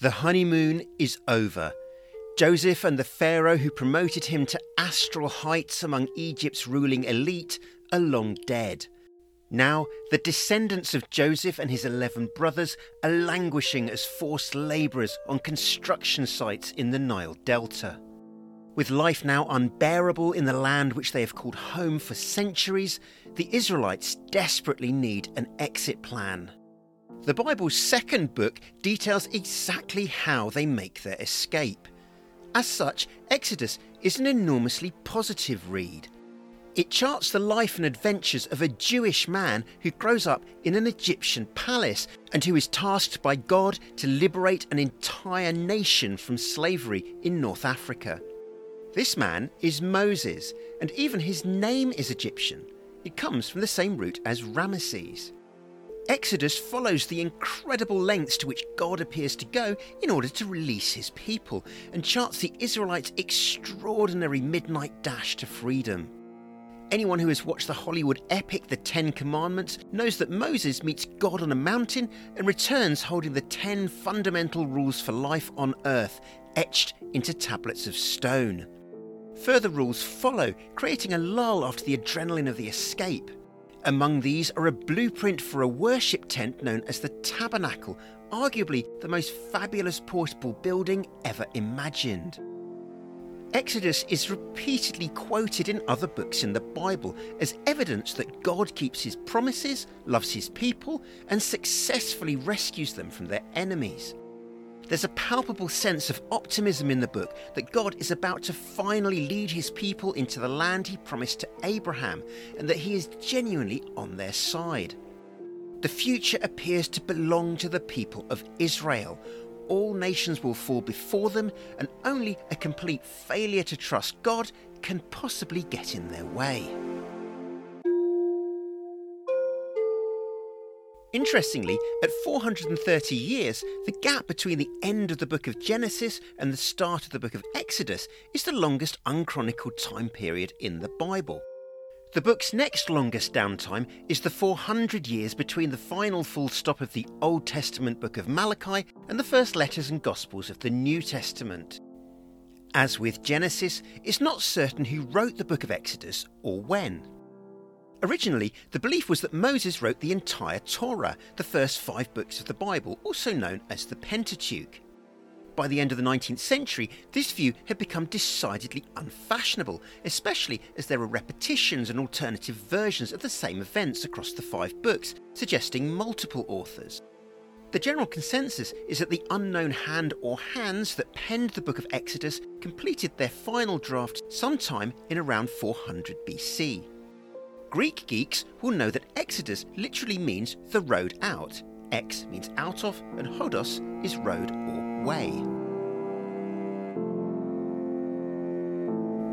The honeymoon is over. Joseph and the pharaoh who promoted him to astral heights among Egypt's ruling elite are long dead. Now, the descendants of Joseph and his 11 brothers are languishing as forced labourers on construction sites in the Nile Delta. With life now unbearable in the land which they have called home for centuries, the Israelites desperately need an exit plan. The Bible's second book details exactly how they make their escape. As such, Exodus is an enormously positive read. It charts the life and adventures of a Jewish man who grows up in an Egyptian palace and who is tasked by God to liberate an entire nation from slavery in North Africa. This man is Moses, and even his name is Egyptian. It comes from the same root as Ramesses. Exodus follows the incredible lengths to which God appears to go in order to release his people, and charts the Israelites' extraordinary midnight dash to freedom. Anyone who has watched the Hollywood epic The Ten Commandments knows that Moses meets God on a mountain and returns holding the 10 fundamental rules for life on earth, etched into tablets of stone. Further rules follow, creating a lull after the adrenaline of the escape. Among these are a blueprint for a worship tent known as the Tabernacle, arguably the most fabulous portable building ever imagined. Exodus is repeatedly quoted in other books in the Bible as evidence that God keeps his promises, loves his people, and successfully rescues them from their enemies. There's a palpable sense of optimism in the book that God is about to finally lead his people into the land he promised to Abraham, and that he is genuinely on their side. The future appears to belong to the people of Israel. All nations will fall before them, and only a complete failure to trust God can possibly get in their way. Interestingly, at 430 years, the gap between the end of the book of Genesis and the start of the book of Exodus is the longest unchronicled time period in the Bible. The book's next longest downtime is the 400 years between the final full stop of the Old Testament book of Malachi and the first letters and Gospels of the New Testament. As with Genesis, it's not certain who wrote the book of Exodus or when. Originally, the belief was that Moses wrote the entire Torah, the first 5 books of the Bible, also known as the Pentateuch. By the end of the 19th century, this view had become decidedly unfashionable, especially as there were repetitions and alternative versions of the same events across the 5 books, suggesting multiple authors. The general consensus is that the unknown hand or hands that penned the book of Exodus completed their final draft sometime in around 400 BC. Greek geeks will know that Exodus literally means the road out. Ex means out of, and hodos is road or way.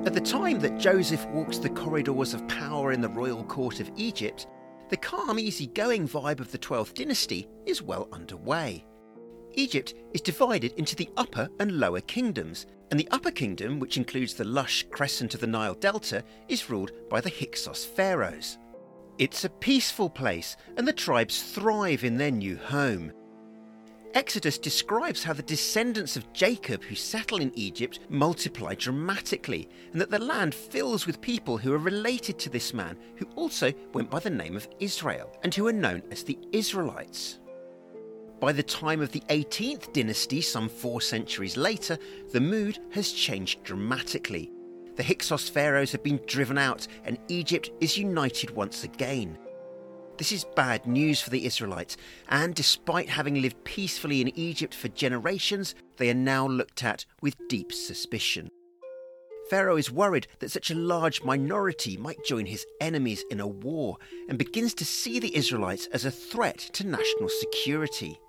At the time that Joseph walks the corridors of power in the royal court of Egypt, the calm, easy-going vibe of the 12th dynasty is well underway. Egypt is divided into the upper and lower kingdoms, and the upper kingdom, which includes the lush crescent of the Nile Delta, is ruled by the Hyksos pharaohs. It's a peaceful place, and the tribes thrive in their new home. Exodus describes how the descendants of Jacob who settle in Egypt multiply dramatically, and that the land fills with people who are related to this man, who also went by the name of Israel, and who are known as the Israelites. By the time of the 18th dynasty, some 4 centuries later, the mood has changed dramatically. The Hyksos pharaohs have been driven out, and Egypt is united once again. This is bad news for the Israelites, and despite having lived peacefully in Egypt for generations, they are now looked at with deep suspicion. Pharaoh is worried that such a large minority might join his enemies in a war, and begins to see the Israelites as a threat to national security.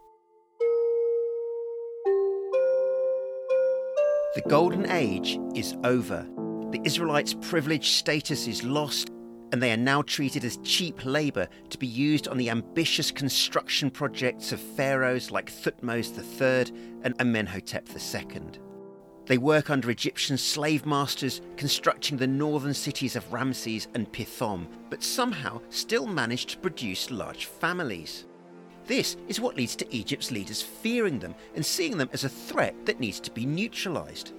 The Golden Age is over. The Israelites' privileged status is lost, and they are now treated as cheap labour to be used on the ambitious construction projects of pharaohs like Thutmose III and Amenhotep II. They work under Egyptian slave masters, constructing the northern cities of Ramses and Pithom, but somehow still manage to produce large families. This is what leads to Egypt's leaders fearing them and seeing them as a threat that needs to be neutralised.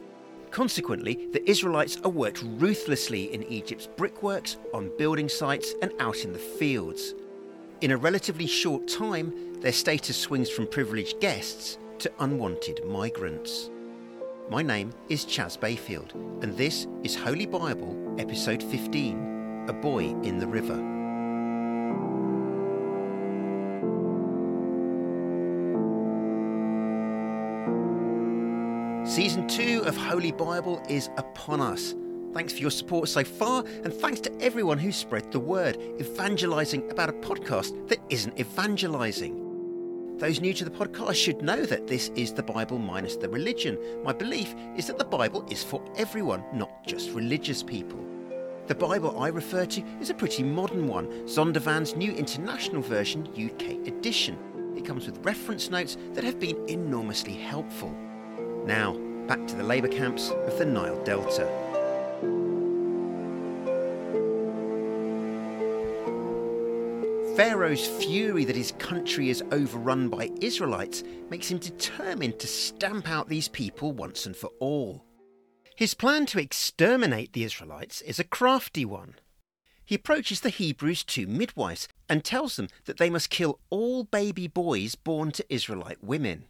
Consequently, the Israelites are worked ruthlessly in Egypt's brickworks, on building sites and out in the fields. In a relatively short time, their status swings from privileged guests to unwanted migrants. My name is Chas Bayfield, and this is Holy Bible, Episode 15, A Boy in the River. Season 2 of Holy Bible is upon us. Thanks for your support so far, and thanks to everyone who spread the word, evangelising about a podcast that isn't evangelising. Those new to the podcast should know that this is the Bible minus the religion. My belief is that the Bible is for everyone, not just religious people. The Bible I refer to is a pretty modern one, Zondervan's New International Version UK edition. It comes with reference notes that have been enormously helpful. Now, back to the labour camps of the Nile Delta. Pharaoh's fury that his country is overrun by Israelites makes him determined to stamp out these people once and for all. His plan to exterminate the Israelites is a crafty one. He approaches the Hebrews' two midwives and tells them that they must kill all baby boys born to Israelite women.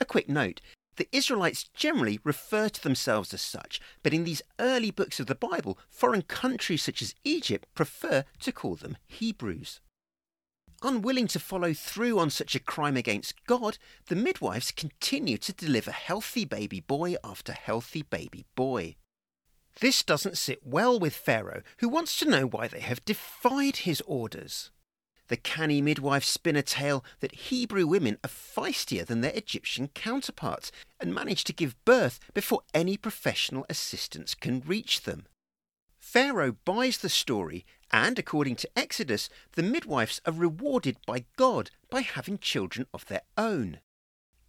A quick note. The Israelites generally refer to themselves as such, but in these early books of the Bible, foreign countries such as Egypt prefer to call them Hebrews. Unwilling to follow through on such a crime against God, the midwives continue to deliver healthy baby boy after healthy baby boy. This doesn't sit well with Pharaoh, who wants to know why they have defied his orders. The canny midwives spin a tale that Hebrew women are feistier than their Egyptian counterparts and manage to give birth before any professional assistance can reach them. Pharaoh buys the story, and according to Exodus, the midwives are rewarded by God by having children of their own.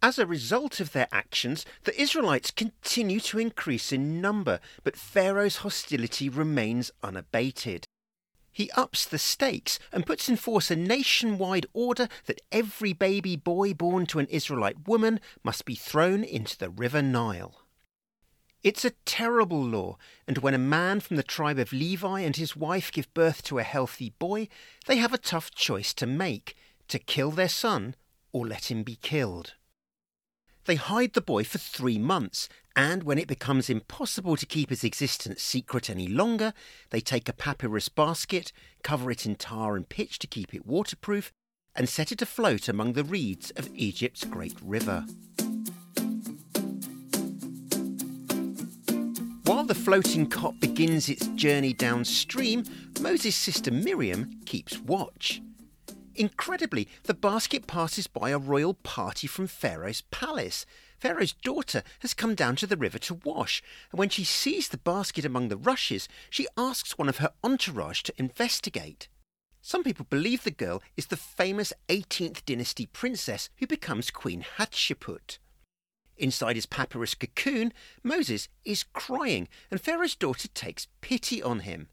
As a result of their actions, the Israelites continue to increase in number, but Pharaoh's hostility remains unabated. He ups the stakes and puts in force a nationwide order that every baby boy born to an Israelite woman must be thrown into the River Nile. It's a terrible law, and when a man from the tribe of Levi and his wife give birth to a healthy boy, they have a tough choice to make, to kill their son or let him be killed. They hide the boy for 3 months, and when it becomes impossible to keep his existence secret any longer, they take a papyrus basket, cover it in tar and pitch to keep it waterproof, and set it afloat among the reeds of Egypt's great river. While the floating cot begins its journey downstream, Moses' sister Miriam keeps watch. Incredibly, the basket passes by a royal party from Pharaoh's palace. Pharaoh's daughter has come down to the river to wash, and when she sees the basket among the rushes, she asks one of her entourage to investigate. Some people believe the girl is the famous 18th dynasty princess who becomes Queen Hatshepsut. Inside his papyrus cocoon, Moses is crying, and Pharaoh's daughter takes pity on him.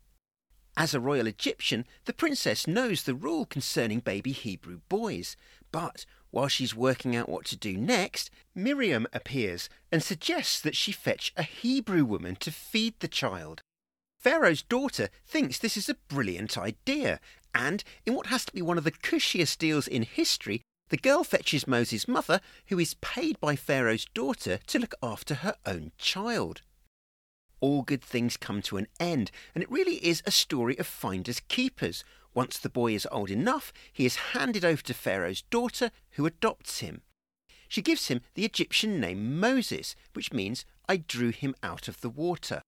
As a royal Egyptian, the princess knows the rule concerning baby Hebrew boys. But while she's working out what to do next, Miriam appears and suggests that she fetch a Hebrew woman to feed the child. Pharaoh's daughter thinks this is a brilliant idea, and in what has to be one of the cushiest deals in history, the girl fetches Moses' mother, who is paid by Pharaoh's daughter to look after her own child. All good things come to an end, and it really is a story of finders keepers. Once the boy is old enough, he is handed over to Pharaoh's daughter, who adopts him. She gives him the Egyptian name Moses, which means "I drew him out of the water."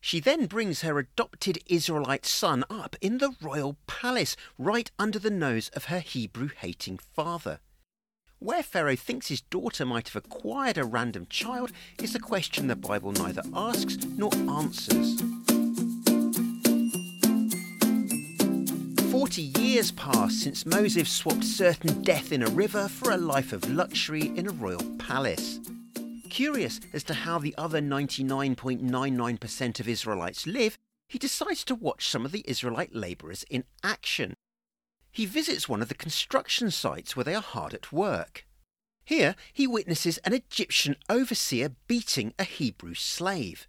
She then brings her adopted Israelite son up in the royal palace, right under the nose of her Hebrew-hating father. Where Pharaoh thinks his daughter might have acquired a random child is a question the Bible neither asks nor answers. 40 years pass since Moses swapped certain death in a river for a life of luxury in a royal palace. Curious as to how the other 99.99% of Israelites live, he decides to watch some of the Israelite labourers in action. he visits one of the construction sites where they are hard at work. Here he witnesses an Egyptian overseer beating a Hebrew slave.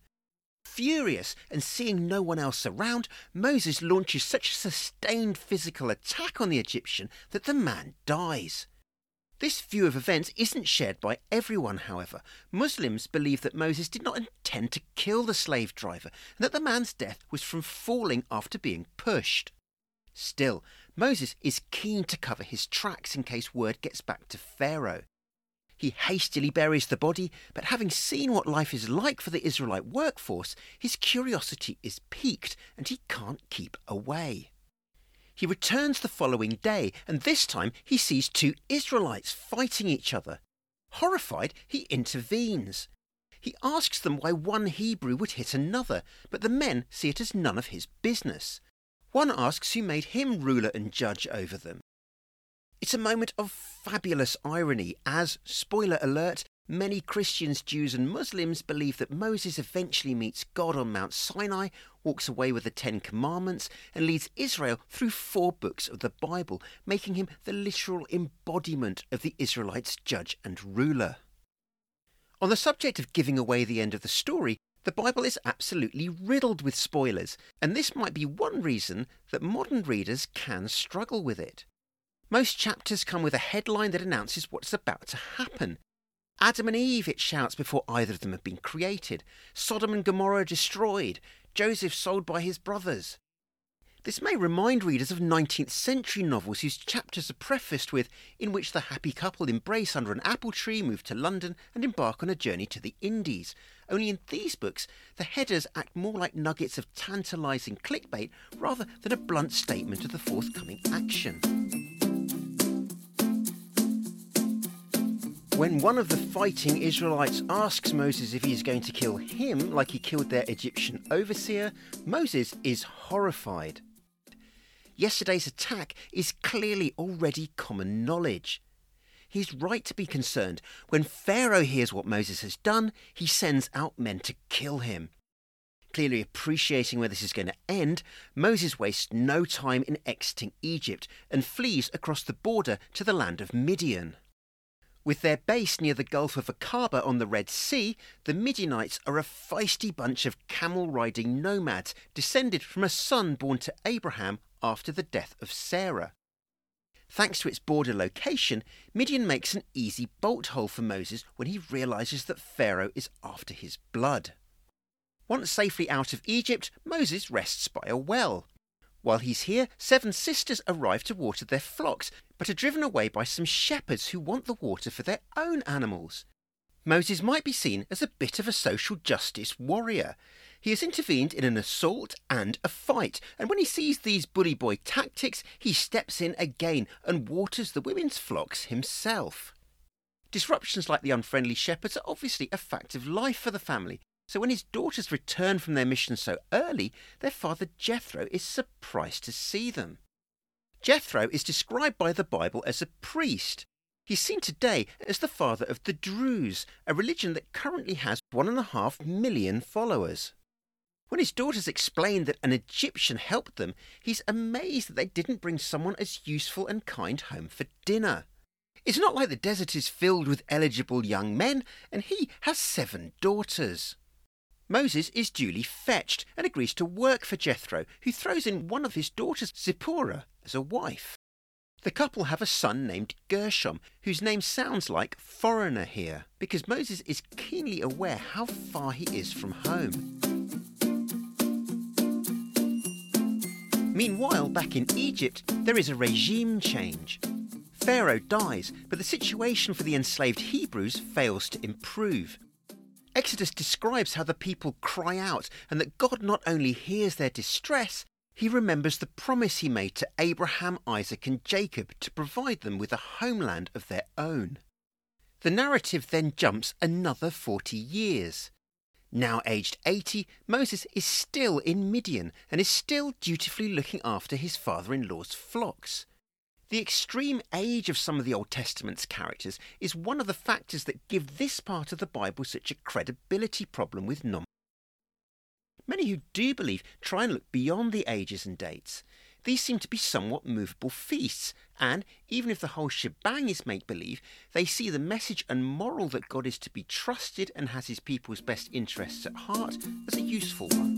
Furious and seeing no one else around, Moses launches such a sustained physical attack on the Egyptian that the man dies. This view of events isn't shared by everyone, however. Muslims believe that Moses did not intend to kill the slave driver and that the man's death was from falling after being pushed. Still, Moses is keen to cover his tracks in case word gets back to Pharaoh. He hastily buries the body, but having seen what life is like for the Israelite workforce, his curiosity is piqued and he can't keep away. He returns the following day, and this time he sees two Israelites fighting each other. Horrified, he intervenes. He asks them why one Hebrew would hit another, but the men see it as none of his business. One asks who made him ruler and judge over them. It's a moment of fabulous irony as, spoiler alert, many Christians, Jews and Muslims believe that Moses eventually meets God on Mount Sinai, walks away with the 10 Commandments and leads Israel through 4 books of the Bible, making him the literal embodiment of the Israelites' judge and ruler. On the subject of giving away the end of the story, the Bible is absolutely riddled with spoilers, and this might be one reason that modern readers can struggle with it. Most chapters come with a headline that announces what's about to happen. Adam and Eve, it shouts before either of them have been created. Sodom and Gomorrah destroyed. Joseph sold by his brothers. This may remind readers of 19th century novels whose chapters are prefaced with, in which the happy couple embrace under an apple tree, move to London and embark on a journey to the Indies. Only in these books, the headers act more like nuggets of tantalising clickbait rather than a blunt statement of the forthcoming action. When one of the fighting Israelites asks Moses if he is going to kill him like he killed their Egyptian overseer, Moses is horrified. Yesterday's attack is clearly already common knowledge. He's right to be concerned. When Pharaoh hears what Moses has done, he sends out men to kill him. Clearly appreciating where this is going to end, Moses wastes no time in exiting Egypt and flees across the border to the land of Midian. With their base near the Gulf of Aqaba on the Red Sea, the Midianites are a feisty bunch of camel-riding nomads descended from a son born to Abraham after the death of Sarah. Thanks to its border location, Midian makes an easy bolt hole for Moses when he realises that Pharaoh is after his blood. Once safely out of Egypt, Moses rests by a well. While he's here, 7 sisters arrive to water their flocks, but are driven away by some shepherds who want the water for their own animals. Moses might be seen as a bit of a social justice warrior. He has intervened in an assault and a fight, and when he sees these bully boy tactics, he steps in again and waters the women's flocks himself. Disruptions like the unfriendly shepherds are obviously a fact of life for the family. So when his daughters return from their mission so early, their father Jethro is surprised to see them. Jethro is described by the Bible as a priest. He's seen today as the father of the Druze, a religion that currently has 1.5 million followers. When his daughters explain that an Egyptian helped them, he's amazed that they didn't bring someone as useful and kind home for dinner. It's not like the desert is filled with eligible young men, and he has 7 daughters. Moses is duly fetched and agrees to work for Jethro, who throws in one of his daughters, Zipporah, as a wife. The couple have a son named Gershom, whose name sounds like foreigner here, because Moses is keenly aware how far he is from home. Meanwhile, back in Egypt, there is a regime change. Pharaoh dies, but the situation for the enslaved Hebrews fails to improve. Exodus describes how the people cry out and that God not only hears their distress, he remembers the promise he made to Abraham, Isaac and Jacob to provide them with a homeland of their own. The narrative then jumps another 40 years. Now aged 80, Moses is still in Midian and is still dutifully looking after his father-in-law's flocks. The extreme age of some of the Old Testament's characters is one of the factors that give this part of the Bible such a credibility problem with non-believers. Many who do believe try and look beyond the ages and dates. These seem to be somewhat movable feasts, and even if the whole shebang is make-believe, they see the message and moral that God is to be trusted and has his people's best interests at heart as a useful one.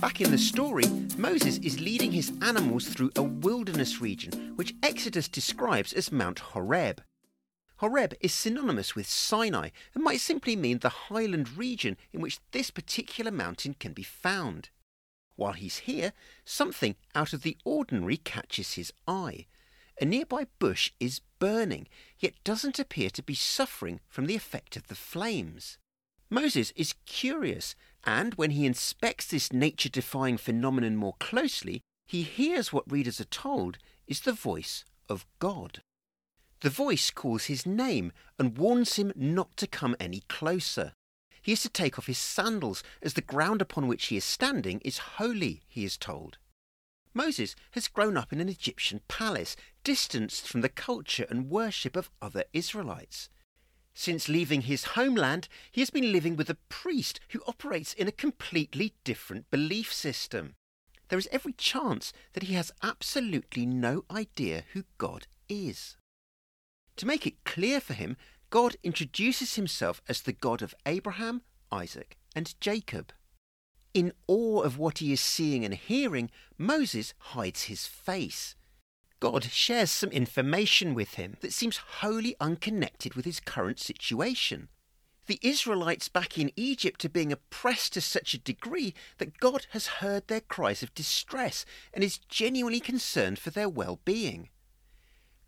Back in the story, Moses is leading his animals through a wilderness region, which Exodus describes as Mount Horeb. Horeb is synonymous with Sinai and might simply mean the highland region in which this particular mountain can be found. While he's here, something out of the ordinary catches his eye. A nearby bush is burning, yet doesn't appear to be suffering from the effect of the flames. Moses is curious, and when he inspects this nature-defying phenomenon more closely, he hears what readers are told is the voice of God. The voice calls his name and warns him not to come any closer. He is to take off his sandals, as the ground upon which he is standing is holy, he is told. Moses has grown up in an Egyptian palace, distanced from the culture and worship of other Israelites. Since leaving his homeland, he has been living with a priest who operates in a completely different belief system. There is every chance that he has absolutely no idea who God is. To make it clear for him, God introduces himself as the God of Abraham, Isaac, and Jacob. In awe of what he is seeing and hearing, Moses hides his face. God shares some information with him that seems wholly unconnected with his current situation. The Israelites back in Egypt are being oppressed to such a degree that God has heard their cries of distress and is genuinely concerned for their well-being.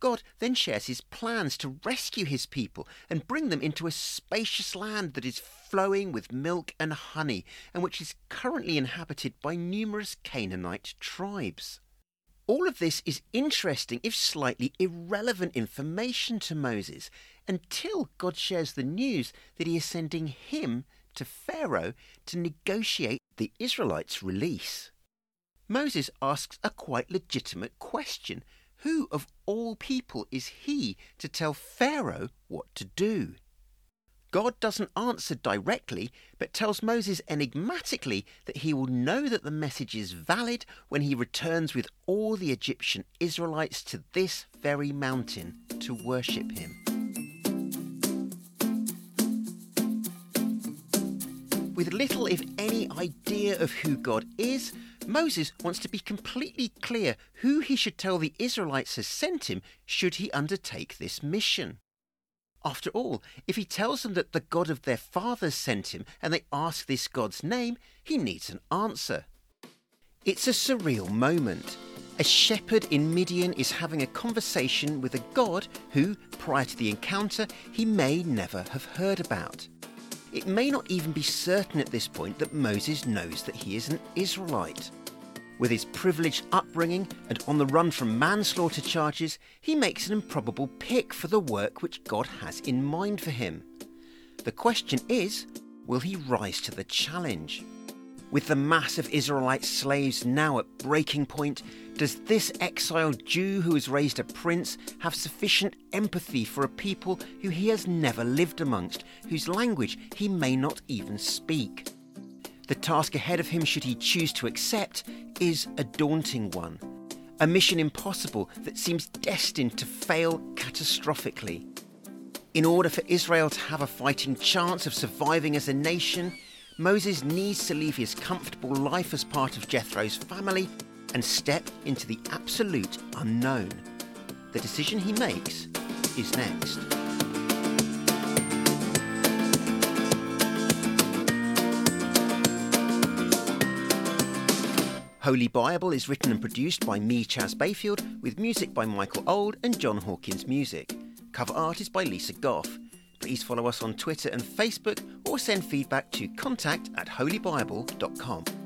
God then shares his plans to rescue his people and bring them into a spacious land that is flowing with milk and honey and which is currently inhabited by numerous Canaanite tribes. All of this is interesting, if slightly irrelevant, information to Moses until God shares the news that he is sending him to Pharaoh to negotiate the Israelites' release. Moses asks a quite legitimate question. Who of all people is he to tell Pharaoh what to do? God doesn't answer directly, but tells Moses enigmatically that he will know that the message is valid when he returns with all the Egyptian Israelites to this very mountain to worship him. With little, if any, idea of who God is, Moses wants to be completely clear who he should tell the Israelites has sent him should he undertake this mission. After all, if he tells them that the God of their fathers sent him and they ask this God's name, he needs an answer. It's a surreal moment. A shepherd in Midian is having a conversation with a God who, prior to the encounter, he may never have heard about. It may not even be certain at this point that Moses knows that he is an Israelite. With his privileged upbringing and on the run from manslaughter charges, he makes an improbable pick for the work which God has in mind for him. The question is, will he rise to the challenge? With the mass of Israelite slaves now at breaking point, does this exiled Jew who is raised a prince have sufficient empathy for a people who he has never lived amongst, whose language he may not even speak? The task ahead of him, should he choose to accept, is a daunting one. A mission impossible that seems destined to fail catastrophically. In order for Israel to have a fighting chance of surviving as a nation, Moses needs to leave his comfortable life as part of Jethro's family and step into the absolute unknown. The decision he makes is next. Holy Bible is written and produced by me, Chas Bayfield, with music by Michael Auld and Jon Hawkins Music. Cover art is by Lisa Goff. Please follow us on Twitter and Facebook or send feedback to contact@holybible.com.